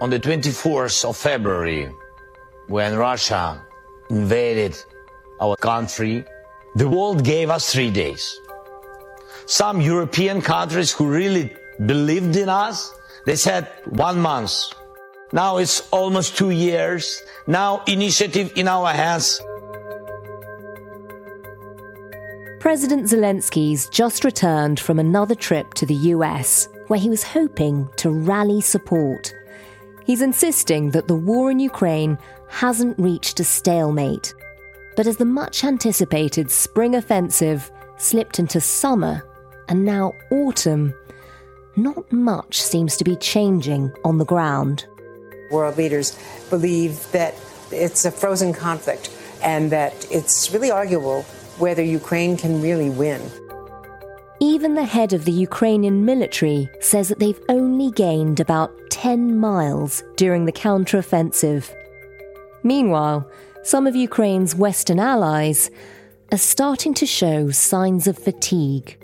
On the 24th of February, when Russia invaded our country, the world gave us 3 days. Some European countries who really believed in us, they said 1 month. Now it's almost 2 years. Now initiative in our hands. President Zelensky's just returned from another trip to the US, where he was hoping to rally support. He's insisting that the war in Ukraine hasn't reached a stalemate. But as the much-anticipated spring offensive slipped into summer and now autumn, not much seems to be changing on the ground. World leaders believe that it's a frozen conflict and that it's really arguable whether Ukraine can really win. Even the head of the Ukrainian military says that they've only gained about 10 miles during the counteroffensive. Meanwhile, some of Ukraine's Western allies are starting to show signs of fatigue.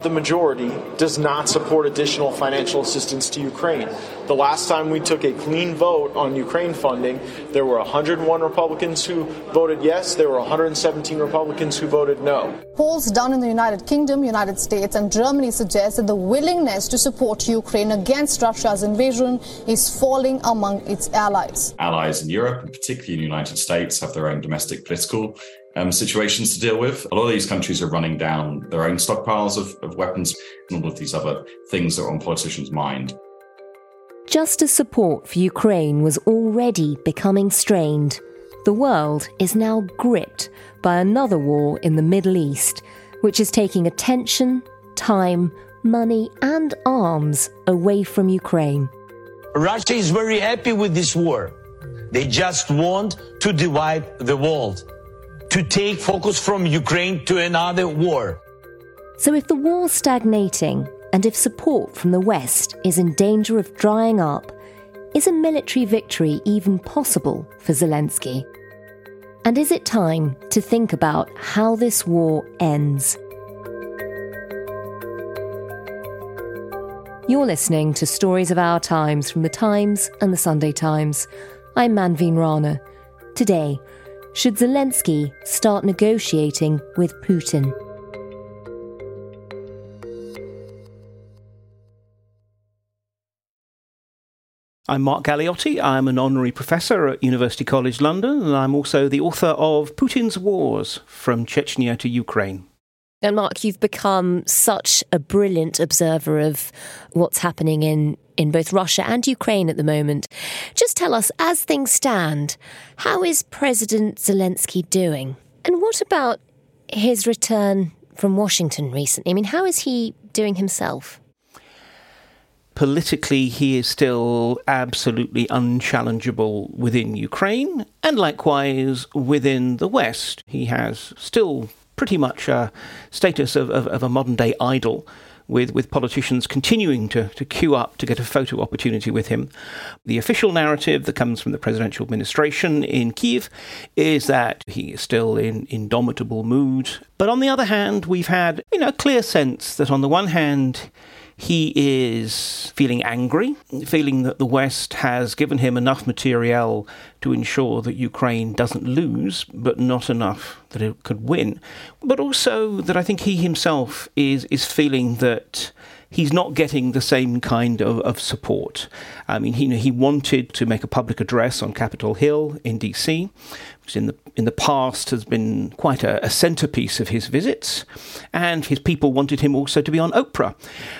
The majority does not support additional financial assistance to Ukraine. The last time we took a clean vote on Ukraine funding, there were 101 Republicans who voted yes, there were 117 Republicans who voted no. Polls done in the United Kingdom, United States and Germany suggest that the willingness to support Ukraine against Russia's invasion is falling among its allies. Allies in Europe, and particularly in the United States, have their own domestic political situations to deal with. A lot of these countries are running down their own stockpiles of weapons and all of these other things that are on politicians' mind. Just as support for Ukraine was already becoming strained, the world is now gripped by another war in the Middle East, which is taking attention, time, money and arms away from Ukraine. Russia is very happy with this war. They just want to divide the world, to take focus from Ukraine to another war. So if the war's stagnating, and if support from the West is in danger of drying up, is a military victory even possible for Zelensky? And is it time to think about how this war ends? You're listening to Stories of Our Times from The Times and The Sunday Times. I'm Manveen Rana. Today, should Zelensky start negotiating with Putin? I'm Mark Galeotti. I'm an honorary professor at University College London, and I'm also the author of Putin's Wars, From Chechnya to Ukraine. Now, Mark, you've become such a brilliant observer of what's happening in both Russia and Ukraine at the moment. Just tell us, as things stand, how is President Zelensky doing? And what about his return from Washington recently? I mean, how is he doing himself? Politically, he is still absolutely unchallengeable within Ukraine, and likewise within the West. He has still pretty much a status of a modern-day idol, with politicians continuing to queue up to get a photo opportunity with him. The official narrative that comes from the presidential administration in Kyiv is that he is still in indomitable mood. But on the other hand, we've had a clear sense that on the one hand, He is feeling angry, feeling that the West has given him enough materiel to ensure that Ukraine doesn't lose, but not enough that it could win. But also that I think he himself is feeling that he's not getting the same kind of support. I mean, he wanted to make a public address on Capitol Hill in D.C., which in the past has been quite a centerpiece of his visits. And his people wanted him also to be on Oprah,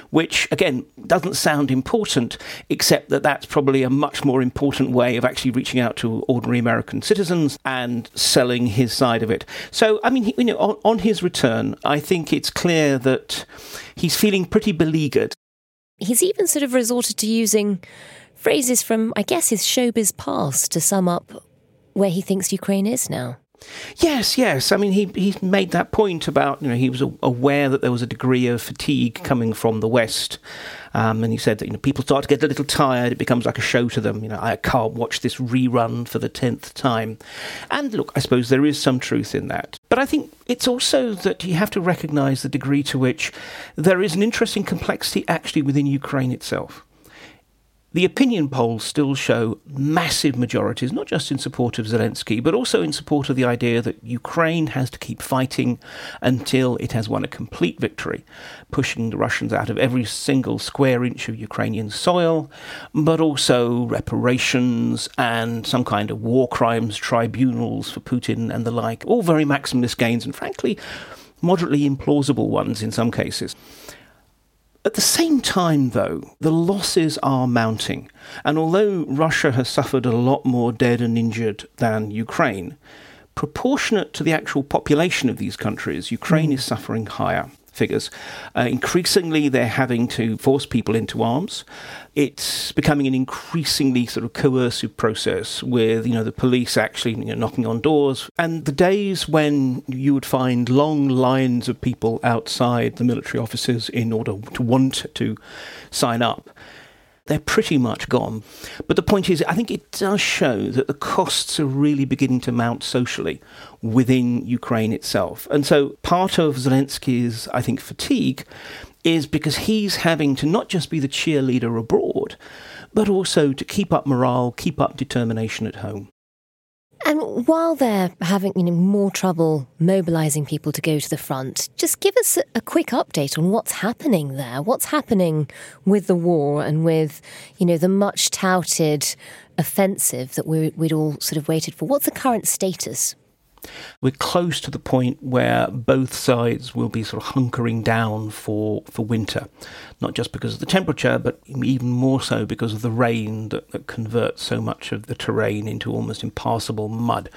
which, again, doesn't sound important, except that that's probably a much more important way of actually reaching out to ordinary American citizens and selling his side of it. So, I mean, on his return, I think it's clear that he's feeling pretty beleaguered. He's even sort of resorted to using phrases from, I guess, his showbiz past to sum up where he thinks Ukraine is now. Yes. I mean, he's made that point about, he was aware that there was a degree of fatigue coming from the West. And he said that, people start to get a little tired. It becomes like a show to them. I can't watch this rerun for the 10th time. And look, I suppose there is some truth in that. But I think it's also that you have to recognise the degree to which there is an interesting complexity actually within Ukraine itself. The opinion polls still show massive majorities, not just in support of Zelensky, but also in support of the idea that Ukraine has to keep fighting until it has won a complete victory, pushing the Russians out of every single square inch of Ukrainian soil, but also reparations and some kind of war crimes tribunals for Putin and the like, all very maximalist gains and, frankly, moderately implausible ones in some cases. At the same time, though, the losses are mounting. And although Russia has suffered a lot more dead and injured than Ukraine, proportionate to the actual population of these countries, Ukraine is suffering higher figures. Increasingly, they're having to force people into arms. It's becoming an increasingly sort of coercive process with, the police actually knocking on doors. And the days when you would find long lines of people outside the military offices in order to want to sign up, they're pretty much gone. But the point is, I think it does show that the costs are really beginning to mount socially within Ukraine itself. And so part of Zelensky's, I think, fatigue is because he's having to not just be the cheerleader abroad, but also to keep up morale, keep up determination at home. And while they're having more trouble mobilising people to go to the front, just give us a quick update on what's happening there. What's happening with the war and with, the much touted offensive that we'd all sort of waited for? What's the current status? We're close to the point where both sides will be sort of hunkering down for winter, not just because of the temperature, but even more so because of the rain that converts so much of the terrain into almost impassable mud.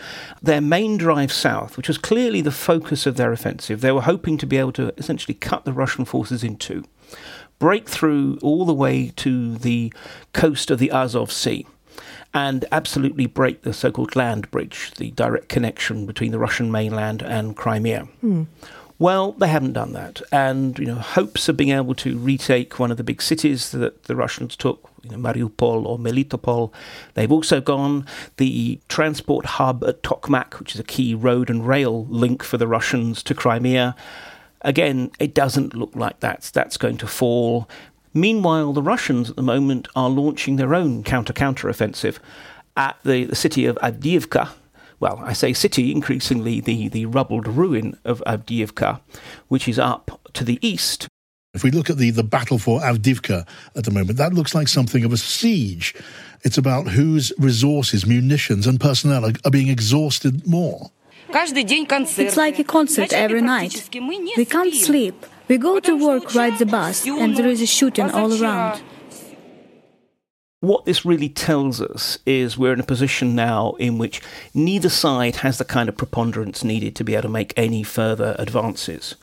Their main drive south, which was clearly the focus of their offensive, they were hoping to be able to essentially cut the Russian forces in two, break through all the way to the coast of the Azov Sea, and absolutely break the so-called land bridge, the direct connection between the Russian mainland and Crimea. Well, they haven't done that. And, hopes of being able to retake one of the big cities that the Russians took, Mariupol or Melitopol, they've also gone. The transport hub at Tokmak, which is a key road and rail link for the Russians to Crimea, again, it doesn't look like that's going to fall. Meanwhile, the Russians at the moment are launching their own counter-offensive at the city of Avdiivka. Well, I say city, increasingly the rubbled ruin of Avdiivka, which is up to the east. If we look at the battle for Avdiivka at the moment, that looks like something of a siege. It's about whose resources, munitions and personnel are being exhausted more. It's like a concert every night. We can't sleep. We go to work, ride the bus, and there is a shooting all around. What this really tells us is we're in a position now in which neither side has the kind of preponderance needed to be able to make any further advances.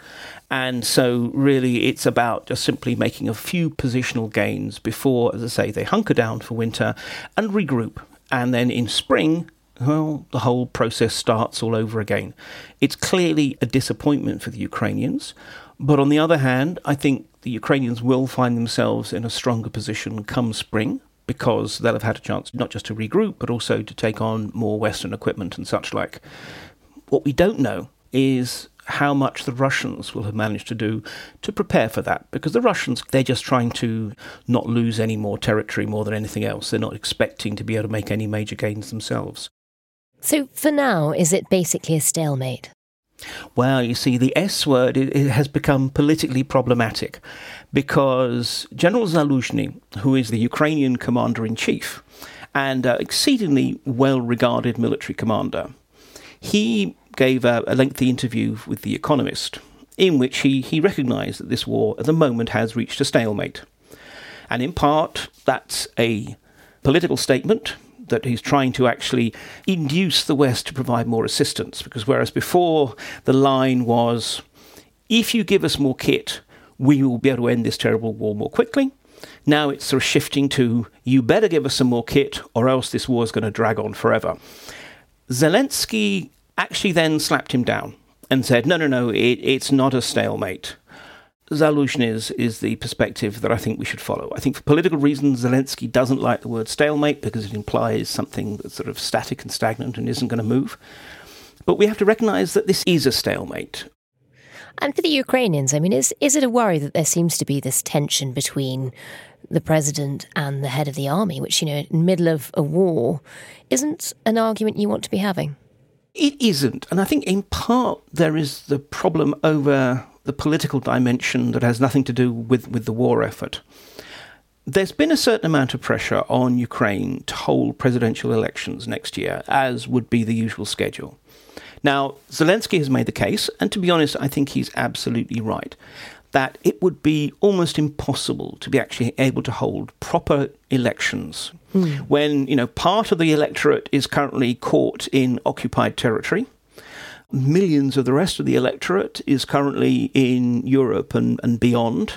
And so really it's about just simply making a few positional gains before, as I say, they hunker down for winter and regroup. And then in spring, well, the whole process starts all over again. It's clearly a disappointment for the Ukrainians. But on the other hand, I think the Ukrainians will find themselves in a stronger position come spring, because they'll have had a chance not just to regroup, but also to take on more Western equipment and such like. What we don't know is how much the Russians will have managed to do to prepare for that. Because the Russians, they're just trying to not lose any more territory more than anything else. They're not expecting to be able to make any major gains themselves. So for now, is it basically a stalemate? Well, you see, the S word, it has become politically problematic because General Zaluzhny, who is the Ukrainian commander-in-chief and exceedingly well-regarded military commander, he gave a lengthy interview with The Economist in which he recognised that this war at the moment has reached a stalemate. And in part, that's a political statement that he's trying to actually induce the West to provide more assistance. Because whereas before the line was, if you give us more kit, we will be able to end this terrible war more quickly. Now it's sort of shifting to, you better give us some more kit or else this war is going to drag on forever. Zelensky actually then slapped him down and said, no, it's not a stalemate. Zaluzhny's is the perspective that I think we should follow. I think for political reasons, Zelensky doesn't like the word stalemate because it implies something that's sort of static and stagnant and isn't going to move. But we have to recognise that this is a stalemate. And for the Ukrainians, I mean, is it a worry that there seems to be this tension between the president and the head of the army, which, you know, in the middle of a war, isn't an argument you want to be having? It isn't. And I think in part there is the problem over the political dimension that has nothing to do with the war effort. There's been a certain amount of pressure on Ukraine to hold presidential elections next year, as would be the usual schedule. Now, Zelensky has made the case, and to be honest, I think he's absolutely right, that it would be almost impossible to be actually able to hold proper elections when, you know, part of the electorate is currently caught in occupied territory. Millions of the rest of the electorate is currently in Europe and beyond.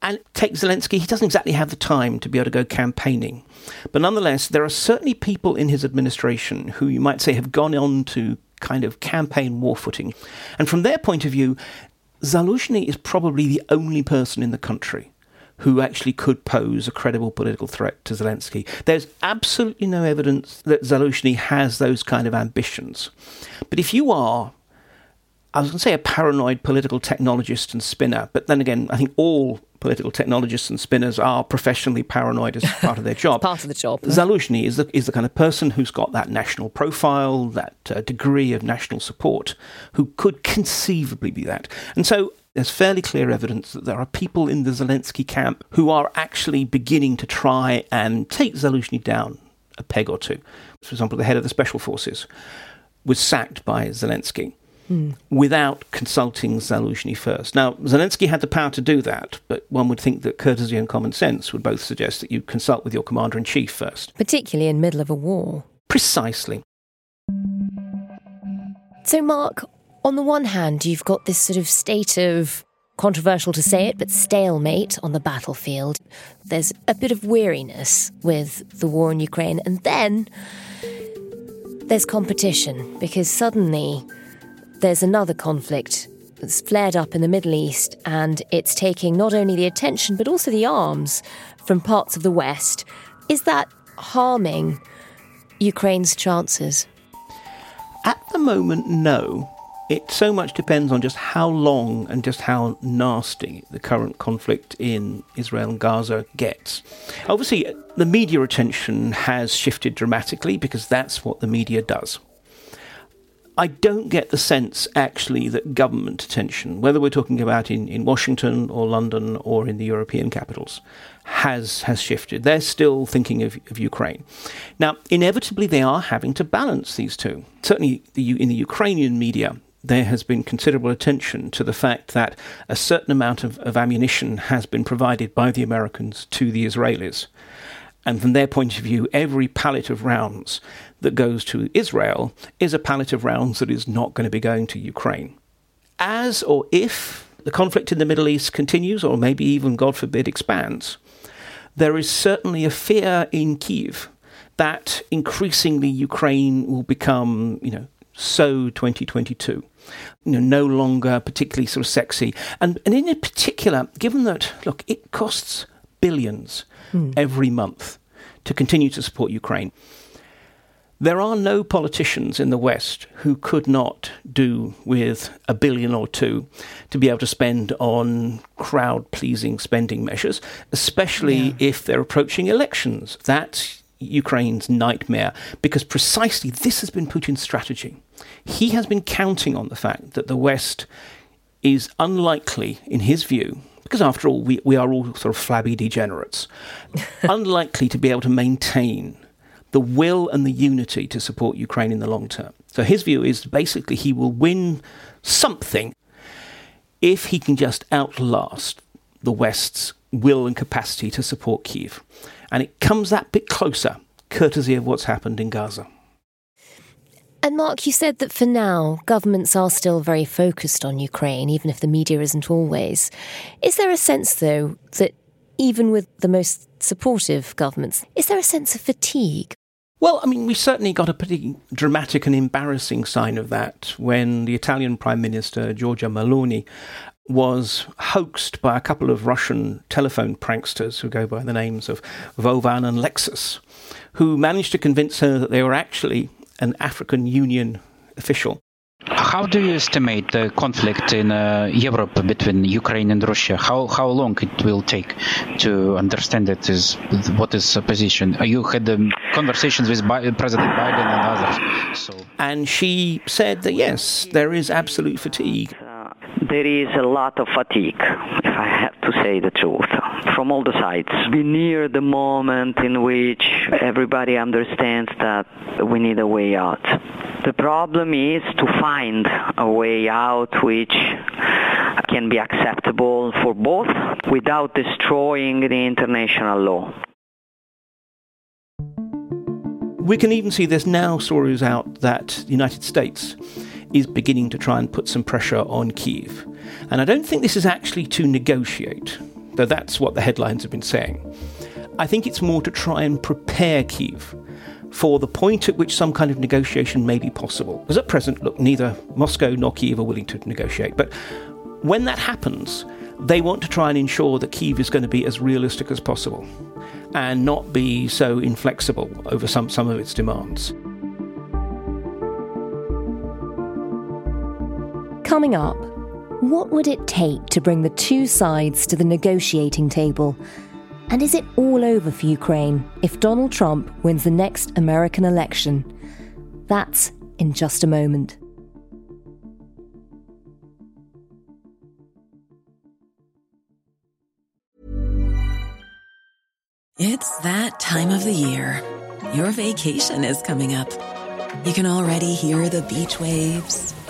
And take Zelensky, he doesn't exactly have the time to be able to go campaigning. But nonetheless, there are certainly people in his administration who you might say have gone on to kind of campaign war footing. And from their point of view, Zaluzhny is probably the only person in the country who actually could pose a credible political threat to Zelensky. There's absolutely no evidence that Zaluzhny has those kind of ambitions. But if you are, I was going to say a paranoid political technologist and spinner, but then again, I think all political technologists and spinners are professionally paranoid as part of their job. Part of the job. Zaluzhny is the kind of person who's got that national profile, that degree of national support, who could conceivably be that. And so there's fairly clear evidence that there are people in the Zelensky camp who are actually beginning to try and take Zaluzhny down a peg or two. For example, the head of the Special Forces was sacked by Zelensky without consulting Zaluzhny first. Now, Zelensky had the power to do that, but one would think that courtesy and common sense would both suggest that you consult with your commander-in-chief first. Particularly in the middle of a war. Precisely. So, Mark, on the one hand, you've got this sort of state of, controversial to say it, but stalemate on the battlefield. There's a bit of weariness with the war in Ukraine. And then there's competition, because suddenly there's another conflict that's flared up in the Middle East, and it's taking not only the attention but also the arms from parts of the West. Is that harming Ukraine's chances? At the moment, no. It so much depends on just how long and just how nasty the current conflict in Israel and Gaza gets. Obviously, the media attention has shifted dramatically because that's what the media does. I don't get the sense, actually, that government attention, whether we're talking about in Washington or London or in the European capitals, has shifted. They're still thinking of Ukraine. Now, inevitably, they are having to balance these two. Certainly, in the Ukrainian media, there has been considerable attention to the fact that a certain amount of ammunition has been provided by the Americans to the Israelis. And from their point of view, every pallet of rounds that goes to Israel is a pallet of rounds that is not going to be going to Ukraine. As or if the conflict in the Middle East continues, or maybe even, God forbid, expands, there is certainly a fear in Kyiv that increasingly Ukraine will become, you know, so 2022, you know, no longer particularly sort of sexy. And in particular, given that, look, it costs billions every month to continue to support Ukraine. There are no politicians in the West who could not do with $1 billion or $2 billion to be able to spend on crowd-pleasing spending measures, especially if they're approaching elections. That's Ukraine's nightmare, because precisely this has been Putin's strategy. He has been counting on the fact that the West is unlikely, in his view, because after all, we are all sort of flabby degenerates, unlikely to be able to maintain the will and the unity to support Ukraine in the long term. So his view is basically he will win something if he can just outlast the West's will and capacity to support Kyiv. And it comes that bit closer, courtesy of what's happened in Gaza. And Mark, you said that for now, governments are still very focused on Ukraine, even if the media isn't always. Is there a sense, though, that even with the most supportive governments, is there a sense of fatigue? Well, I mean, we certainly got a pretty dramatic and embarrassing sign of that when the Italian Prime Minister, Giorgia Meloni, was hoaxed by a couple of Russian telephone pranksters who go by the names of Vovan and Lexus, who managed to convince her that they were actually an African Union official. How do you estimate the conflict in Europe between Ukraine and Russia? How long it will take to understand it is what is the position? You had conversations with President Biden and others. So. And she said that, yes, there is absolute fatigue. There is a lot of fatigue, if I have to say the truth, from all the sides. We near the moment in which everybody understands that we need a way out. The problem is to find a way out which can be acceptable for both without destroying the international law. We can even see there's now stories out that the United States is beginning to try and put some pressure on Kyiv. And I don't think this is actually to negotiate, though that's what the headlines have been saying. I think it's more to try and prepare Kyiv for the point at which some kind of negotiation may be possible. Because at present, look, neither Moscow nor Kyiv are willing to negotiate. But when that happens, they want to try and ensure that Kyiv is going to be as realistic as possible and not be so inflexible over some of its demands. Coming up, what would it take to bring the two sides to the negotiating table? And is it all over for Ukraine if Donald Trump wins the next American election? That's in just a moment. It's that time of the year. Your vacation is coming up. You can already hear the beach waves,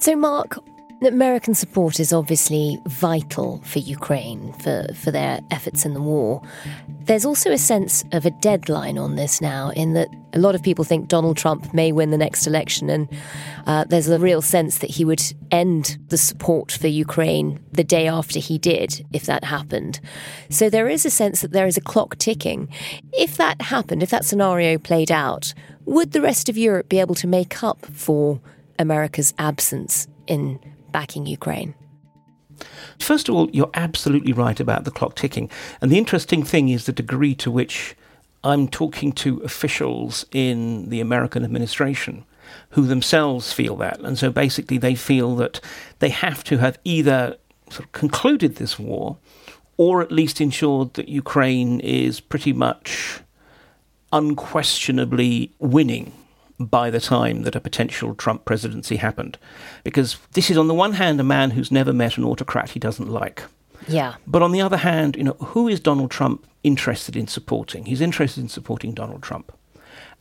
So, Mark, American support is obviously vital for Ukraine, for their efforts in the war. There's also a sense of a deadline on this now, in that a lot of people think Donald Trump may win the next election, and there's a real sense that he would end the support for Ukraine the day after he did, if that happened. So there is a sense that there is a clock ticking. If that happened, if that scenario played out, would the rest of Europe be able to make up for America's absence in backing Ukraine? First of all, you're absolutely right about the clock ticking. And the interesting thing is the degree to which I'm talking to officials in the American administration who themselves feel that. And so basically they feel that they have to have either sort of concluded this war or at least ensured that Ukraine is pretty much unquestionably winning by the time that a potential Trump presidency happened. Because this is, on the one hand, a man who's never met an autocrat he doesn't like. Yeah. But on the other hand, you know, who is Donald Trump interested in supporting? He's interested in supporting Donald Trump.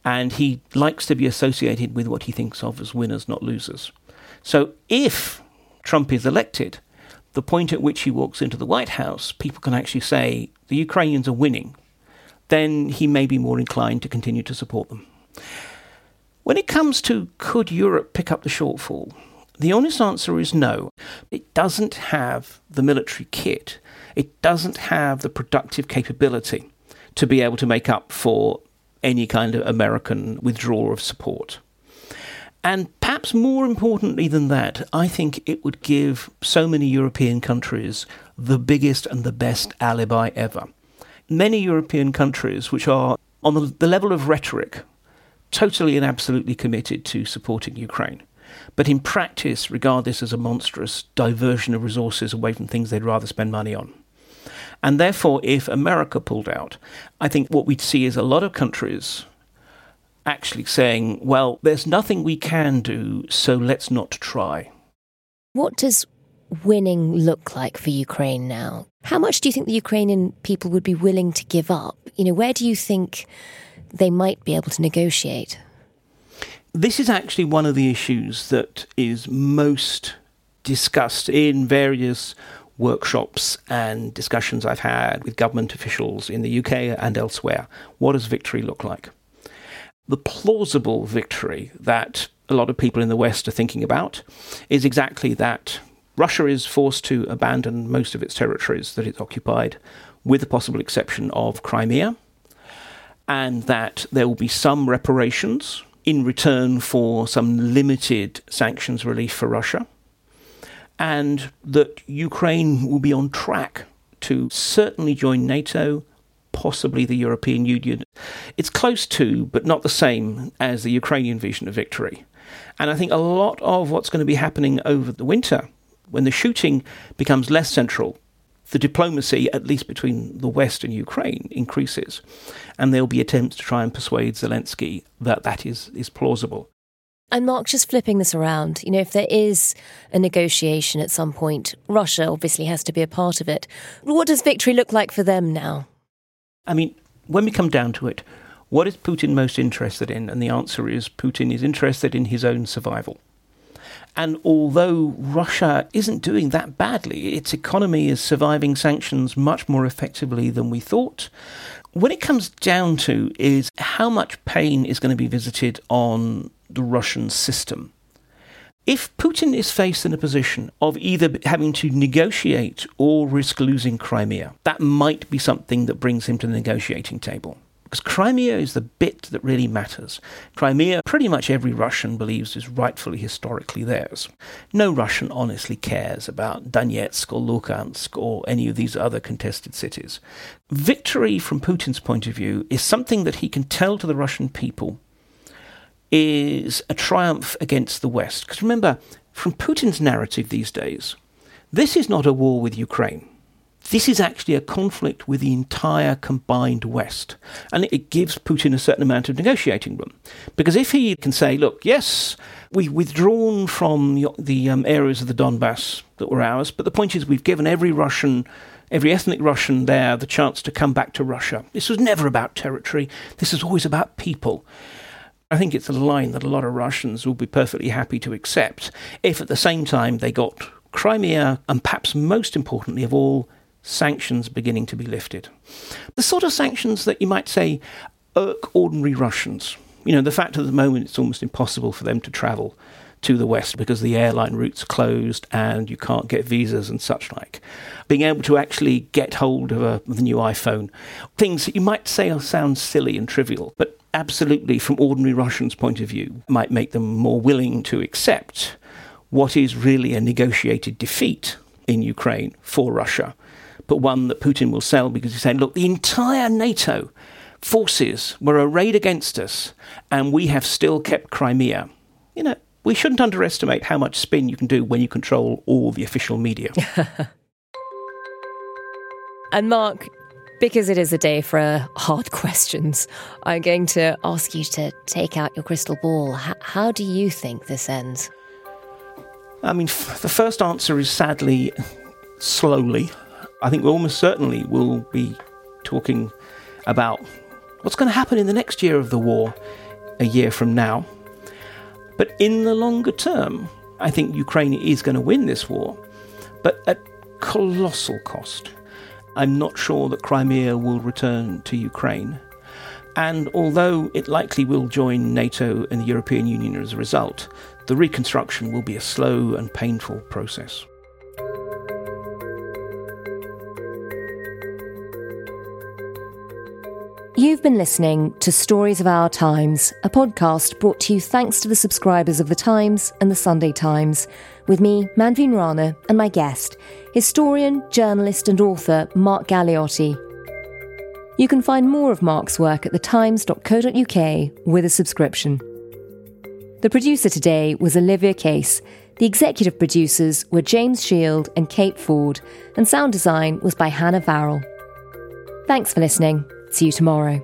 And he likes to be associated with what he thinks of as winners, not losers. So if Trump is elected, the point at which he walks into the White House, people can actually say the Ukrainians are winning, then he may be more inclined to continue to support them. When it comes to could Europe pick up the shortfall, the honest answer is no. It doesn't have the military kit. It doesn't have the productive capability to be able to make up for any kind of American withdrawal of support. And perhaps more importantly than that, I think it would give so many European countries the biggest and the best alibi ever. Many European countries which are, on the level of rhetoric, totally and absolutely committed to supporting Ukraine, but in practice regard this as a monstrous diversion of resources away from things they'd rather spend money on. And therefore, if America pulled out, I think what we'd see is a lot of countries actually saying, well, there's nothing we can do, so let's not try. What does winning look like for Ukraine now? How much do you think the Ukrainian people would be willing to give up? You know, where do you think they might be able to negotiate? This is actually one of the issues that is most discussed in various workshops and discussions I've had with government officials in the UK and elsewhere. What does victory look like? The plausible victory that a lot of people in the West are thinking about is exactly that Russia is forced to abandon most of its territories that it's occupied, with the possible exception of Crimea, and that there will be some reparations in return for some limited sanctions relief for Russia, and that Ukraine will be on track to certainly join NATO, possibly the European Union. It's close to, but not the same as the Ukrainian vision of victory. And I think a lot of what's going to be happening over the winter, when the shooting becomes less central, the diplomacy, at least between the West and Ukraine, increases. And there'll be attempts to try and persuade Zelensky that that is plausible. And Mark, just flipping this around, you know, if there is a negotiation at some point, Russia obviously has to be a part of it. What does victory look like for them now? I mean, when we come down to it, what is Putin most interested in? And the answer is Putin is interested in his own survival. And although Russia isn't doing that badly, its economy is surviving sanctions much more effectively than we thought. What it comes down to is how much pain is going to be visited on the Russian system. If Putin is faced in a position of either having to negotiate or risk losing Crimea, that might be something that brings him to the negotiating table. Because Crimea is the bit that really matters. Crimea, pretty much every Russian believes, is rightfully historically theirs. No Russian honestly cares about Donetsk or Luhansk or any of these other contested cities. Victory, from Putin's point of view, is something that he can tell to the Russian people is a triumph against the West. Because remember, from Putin's narrative these days, this is not a war with Ukraine. This is actually a conflict with the entire combined West. And it gives Putin a certain amount of negotiating room. Because if he can say, look, yes, we've withdrawn from the areas of the Donbas that were ours, but the point is we've given every ethnic Russian there the chance to come back to Russia. This was never about territory. This is always about people. I think it's a line that a lot of Russians will be perfectly happy to accept if at the same time they got Crimea and perhaps most importantly of all, sanctions beginning to be lifted. The sort of sanctions that you might say irk ordinary Russians. You know, the fact at the moment it's almost impossible for them to travel to the West because the airline routes are closed and you can't get visas and such like. Being able to actually get hold of the new iPhone. Things that you might say sound silly and trivial, but absolutely, from ordinary Russians' point of view, might make them more willing to accept what is really a negotiated defeat in Ukraine for Russia, but one that Putin will sell because he's saying, look, the entire NATO forces were arrayed against us and we have still kept Crimea. You know, we shouldn't underestimate how much spin you can do when you control all the official media. And Mark, because it is a day for hard questions. I'm going to ask you to take out your crystal ball. How do you think this ends? I mean, the first answer is sadly, slowly. I think we almost certainly will be talking about what's going to happen in the next year of the war, a year from now. But in the longer term, I think Ukraine is going to win this war, but at colossal cost. I'm not sure that Crimea will return to Ukraine. And although it likely will join NATO and the European Union as a result, the reconstruction will be a slow and painful process. You've been listening to Stories of Our Times, a podcast brought to you thanks to the subscribers of The Times and The Sunday Times, with me, Manveen Rana, and my guest, historian, journalist and author Mark Galeotti. You can find more of Mark's work at thetimes.co.uk with a subscription. The producer today was Olivia Case. The executive producers were James Shield and Kate Ford, and sound design was by Hannah Farrell. Thanks for listening. See you tomorrow.